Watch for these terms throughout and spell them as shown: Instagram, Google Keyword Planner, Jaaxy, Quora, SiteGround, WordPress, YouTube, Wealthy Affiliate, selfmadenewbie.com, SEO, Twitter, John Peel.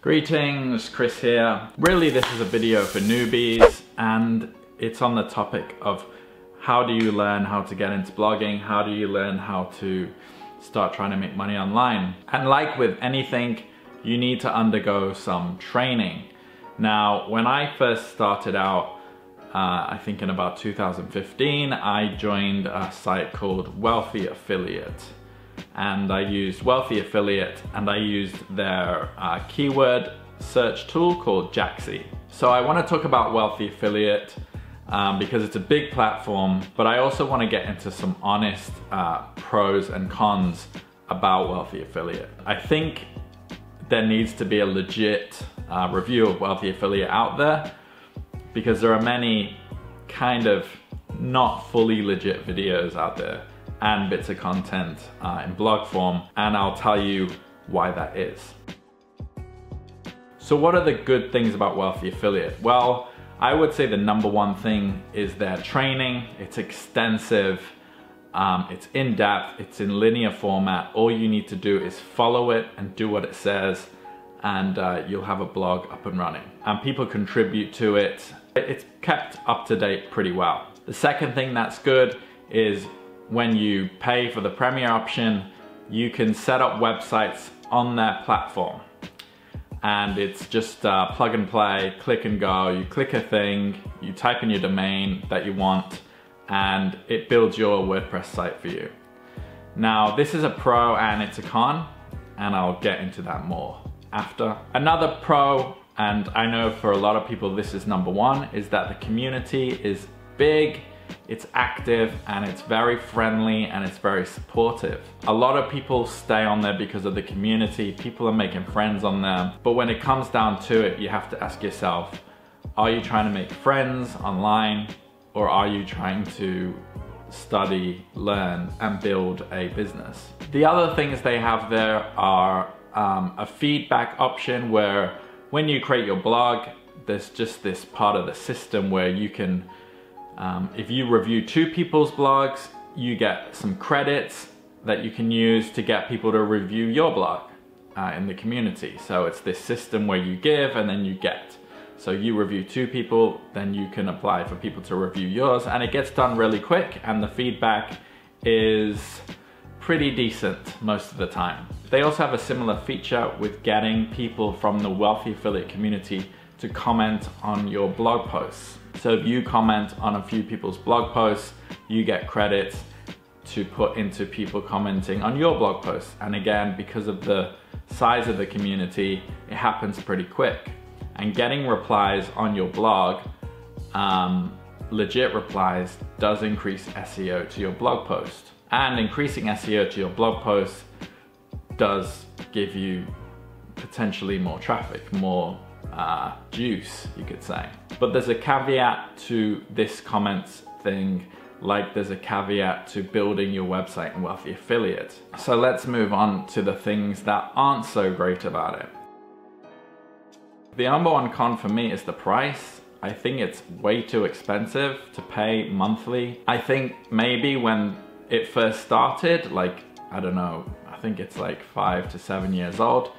Greetings, Chris here. Really, this is a video for newbies and it's on the topic of how do you learn how to get into blogging? How do you learn how to start trying to make money online? And like with anything, you need to undergo some training. Now, when I first started out, I think in about 2015, I joined a site called Wealthy Affiliate. And I used Wealthy Affiliate and I used their keyword search tool called Jaaxy. So I want to talk about Wealthy Affiliate because it's a big platform, but I also want to get into some honest pros and cons about Wealthy Affiliate. I think there needs to be a legit review of Wealthy Affiliate out there because there are many kind of not fully legit videos out there and bits of content in blog form, and I'll tell you why that is. So what are the good things about Wealthy Affiliate? Well, I would say the number one thing is their training. It's extensive, it's in depth, it's in linear format. All you need to do is follow it and do what it says, and you'll have a blog up and running. And people contribute to it. It's kept up to date pretty well. The second thing that's good is when you pay for the Premier option, you can set up websites on their platform. And it's just plug and play, click and go. You click a thing, you type in your domain that you want, and it builds your WordPress site for you. Now, this is a pro and it's a con, and I'll get into that more after. Another pro, and I know for a lot of people this is number one, is that the community is big. It's active and it's very friendly and it's very supportive. A lot of people stay on there because of the community. People are making friends on there. But when it comes down to it, you have to ask yourself, are you trying to make friends online or are you trying to study, learn and build a business? The other things they have there are a feedback option where when you create your blog, there's just this part of the system where you can if you review two people's blogs, you get some credits that you can use to get people to review your blog in the community. So it's this system where you give and then you get. So you review two people, then you can apply for people to review yours, and it gets done really quick and the feedback is pretty decent most of the time. They also have a similar feature with getting people from the Wealthy Affiliate community to comment on your blog posts. So if you comment on a few people's blog posts, you get credits to put into people commenting on your blog posts. And again, because of the size of the community, it happens pretty quick. And getting replies on your blog, legit replies, does increase SEO to your blog post. And increasing SEO to your blog post does give you potentially more traffic, more juice, you could say. But there's a caveat to this comments thing, like there's a caveat to building your website in Wealthy Affiliate. So let's move on to the things that aren't so great about it. The number one con for me is the price. I think it's way too expensive to pay monthly. I think maybe when it first started, like, I don't know, I think it's like 5 to 7 years old,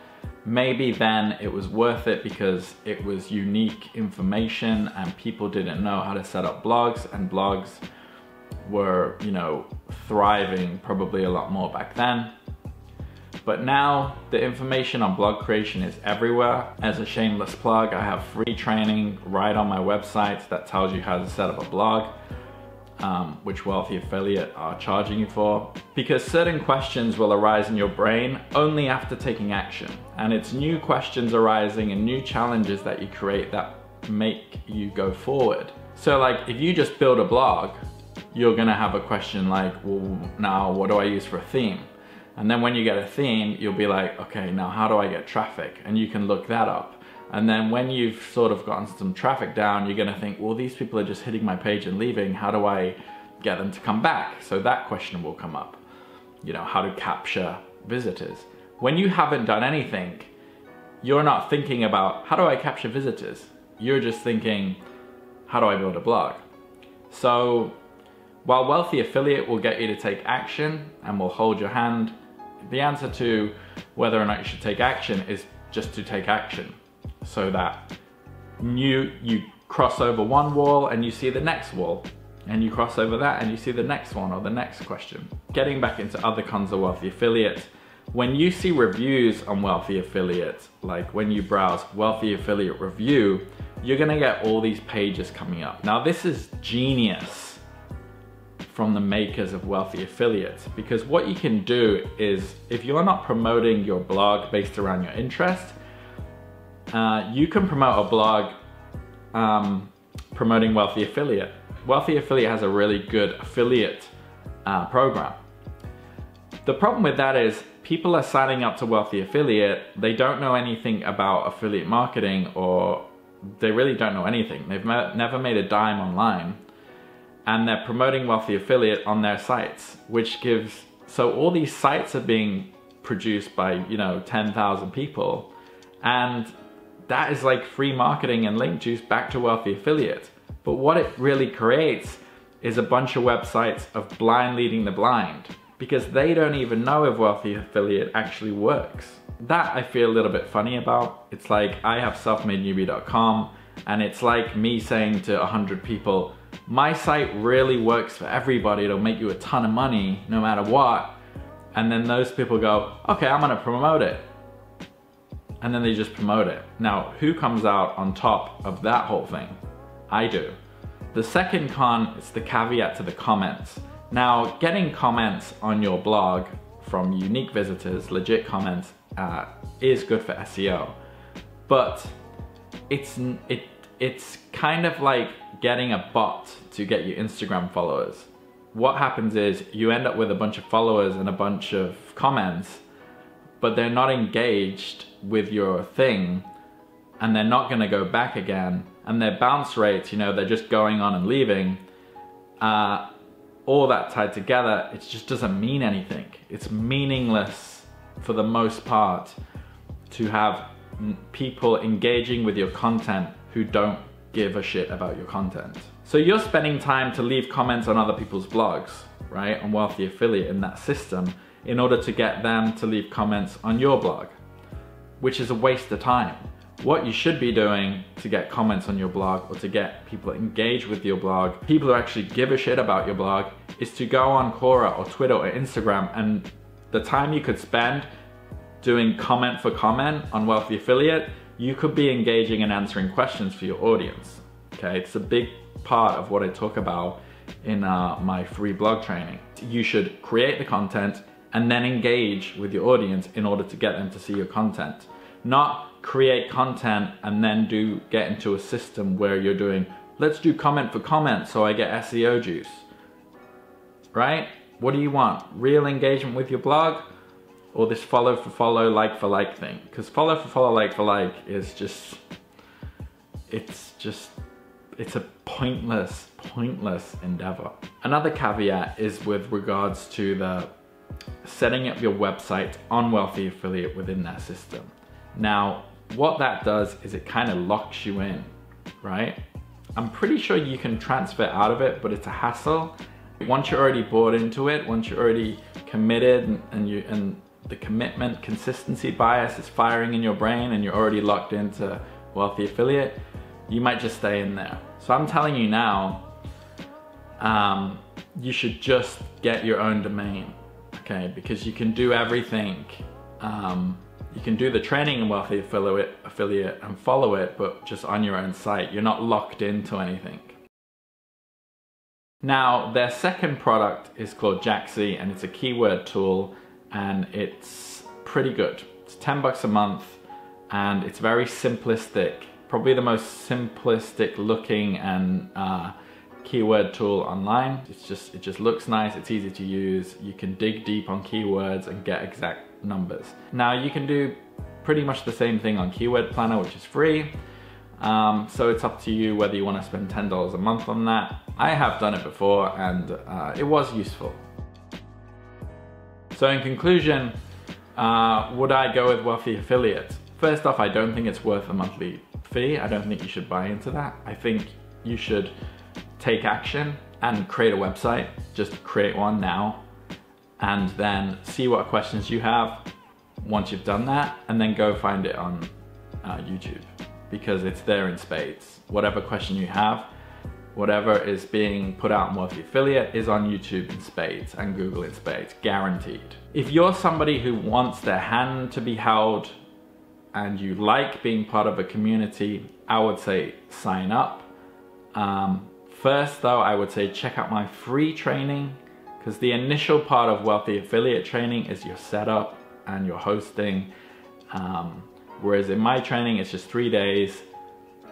maybe then it was worth it because it was unique information and people didn't know how to set up blogs, and blogs were, you know, thriving probably a lot more back then. But now the information on blog creation is everywhere. As a shameless plug, I have free training right on my website that tells you how to set up a blog, which Wealthy Affiliate are charging you for, because certain questions will arise in your brain only after taking action. And it's new questions arising and new challenges that you create that make you go forward. So like, if you just build a blog, you're gonna have a question like, well, now what do I use for a theme? And then when you get a theme, you'll be like, okay, now how do I get traffic? And you can look that up. And then when you've sort of gotten some traffic down, you're gonna think, well, these people are just hitting my page and leaving. How do I get them to come back? So that question will come up. You know, how to capture visitors. When you haven't done anything, you're not thinking about, how do I capture visitors? You're just thinking, how do I build a blog? So while Wealthy Affiliate will get you to take action and will hold your hand, the answer to whether or not you should take action is just to take action so that you cross over one wall and you see the next wall, and you cross over that and you see the next one or the next question. Getting back into other kinds of Wealthy Affiliate, when you see reviews on Wealthy Affiliate, like when you browse Wealthy Affiliate review, you're gonna get all these pages coming up. Now this is genius from the makers of Wealthy Affiliate, because what you can do is, if you're not promoting your blog based around your interest, you can promote a blog promoting Wealthy Affiliate. Wealthy Affiliate has a really good affiliate program. The problem with that is people are signing up to Wealthy Affiliate, they don't know anything about affiliate marketing, or they really don't know anything. They've never made a dime online, and they're promoting Wealthy Affiliate on their sites, which gives, so all these sites are being produced by, you know, 10,000 people, and that is like free marketing and link juice back to Wealthy Affiliate. But what it really creates is a bunch of websites of blind leading the blind, because they don't even know if Wealthy Affiliate actually works. That I feel a little bit funny about. It's like, I have selfmadenewbie.com, and it's like me saying to 100 people, my site really works for everybody, it'll make you a ton of money no matter what. And then those people go, okay, I'm gonna promote it. And then they just promote it. Now, who comes out on top of that whole thing? I do. The second con is the caveat to the comments. Now, getting comments on your blog from unique visitors, legit comments, is good for SEO, but it's kind of like getting a bot to get your Instagram followers. What happens is you end up with a bunch of followers and a bunch of comments, but they're not engaged with your thing, and they're not gonna go back again, and their bounce rates, you know, they're just going on and leaving. All that tied together, it just doesn't mean anything. It's meaningless for the most part to have people engaging with your content who don't give a shit about your content. So you're spending time to leave comments on other people's blogs, right? On Wealthy Affiliate in that system, in order to get them to leave comments on your blog, which is a waste of time. What you should be doing to get comments on your blog, or to get people engaged with your blog, people who actually give a shit about your blog, is to go on Quora or Twitter or Instagram, and the time you could spend doing comment for comment on Wealthy Affiliate, you could be engaging and answering questions for your audience. Okay, it's a big part of what I talk about in my free blog training. You should create the content and then engage with your audience in order to get them to see your content. Not create content and then get into a system where you're doing, let's do comment for comment so I get SEO juice, right? What do you want? Real engagement with your blog, or this follow for follow, like for like thing? Because follow for follow, like for like is just, it's a pointless endeavor. Another caveat is with regards to the setting up your website on Wealthy Affiliate within their system. Now, what that does is it kind of locks you in, right? I'm pretty sure you can transfer out of it, but it's a hassle. Once you're already bought into it, once you're already committed, and the commitment consistency bias is firing in your brain, and you're already locked into Wealthy Affiliate, you might just stay in there. So I'm telling you now, you should just get your own domain, okay? Because you can do everything. You can do the training in Wealthy Affiliate and follow it, but just on your own site. You're not locked into anything. Now, their second product is called Jaaxy, and it's a keyword tool, and it's pretty good. It's 10 bucks a month, and it's very simplistic. Probably the most simplistic looking and keyword tool online. It just looks nice, it's easy to use. You can dig deep on keywords and get exact numbers. Now you can do pretty much the same thing on Keyword Planner, which is free. So it's up to you whether you want to spend $10 a month on that. I have done it before, and it was useful. So in conclusion, would I go with Wealthy Affiliate? First off, I don't think it's worth a monthly fee. I don't think you should buy into that. I think you should take action and create a website. Just create one now, and then see what questions you have, once you've done that, and then go find it on YouTube, because it's there in spades. Whatever question you have, whatever is being put out in Wealthy Affiliate is on YouTube in spades and Google in spades, guaranteed. If you're somebody who wants their hand to be held and you like being part of a community, I would say sign up. First though, I would say check out my free training, because the initial part of Wealthy Affiliate training is your setup and your hosting. Whereas in my training, it's just 3 days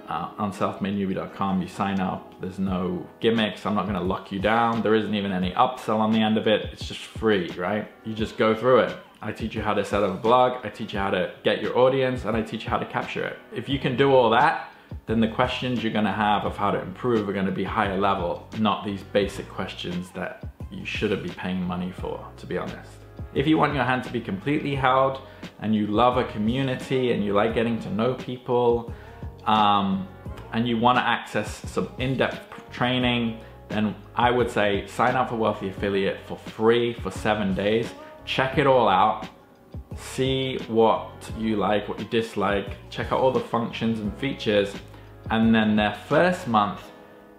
on selfmadenewbie.com. You sign up, there's no gimmicks, I'm not gonna lock you down, there isn't even any upsell on the end of it, it's just free, right? You just go through it. I teach you how to set up a blog, I teach you how to get your audience, and I teach you how to capture it. If you can do all that, then the questions you're gonna have of how to improve are gonna be higher level, not these basic questions that you shouldn't be paying money for, to be honest. If you want your hand to be completely held and you love a community and you like getting to know people and you want to access some in-depth training, then I would say sign up for Wealthy Affiliate for free for 7 days. Check it all out. See what you like, what you dislike. Check out all the functions and features. And then their first month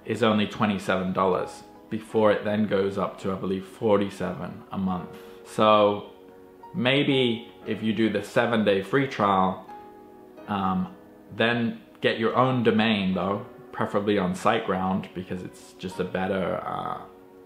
is only $27 before it then goes up to, I believe, $47 a month. So maybe if you do the 7-day free trial, then get your own domain though, preferably on SiteGround, because it's just a better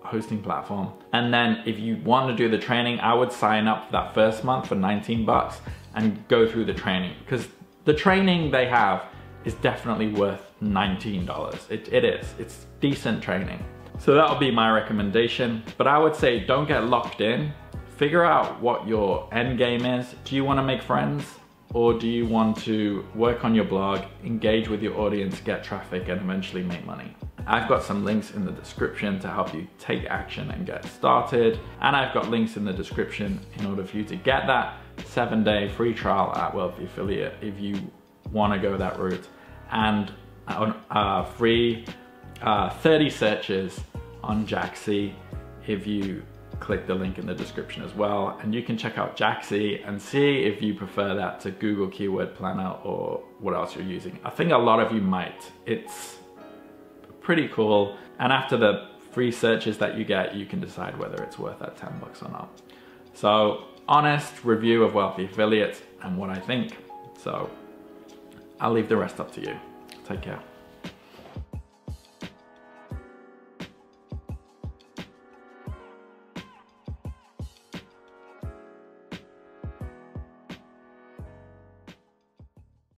hosting platform. And then if you want to do the training, I would sign up for that first month for 19 bucks and go through the training, because the training they have is definitely worth $19. It's decent training. So that'll be my recommendation, but I would say don't get locked in. Figure out what your end game is. Do you want to make friends, or do you want to work on your blog, engage with your audience, get traffic, and eventually make money? I've got some links in the description to help you take action and get started. And I've got links in the description in order for you to get that 7-day free trial at Wealthy Affiliate if you want to go that route, and free 30 searches on Jaaxy if you click the link in the description as well. And you can check out Jaaxy and see if you prefer that to Google Keyword Planner or what else you're using. I think a lot of you might. It's pretty cool. And after the free searches that you get, you can decide whether it's worth that 10 bucks or not. So honest review of Wealthy Affiliate and what I think. So I'll leave the rest up to you. Take care.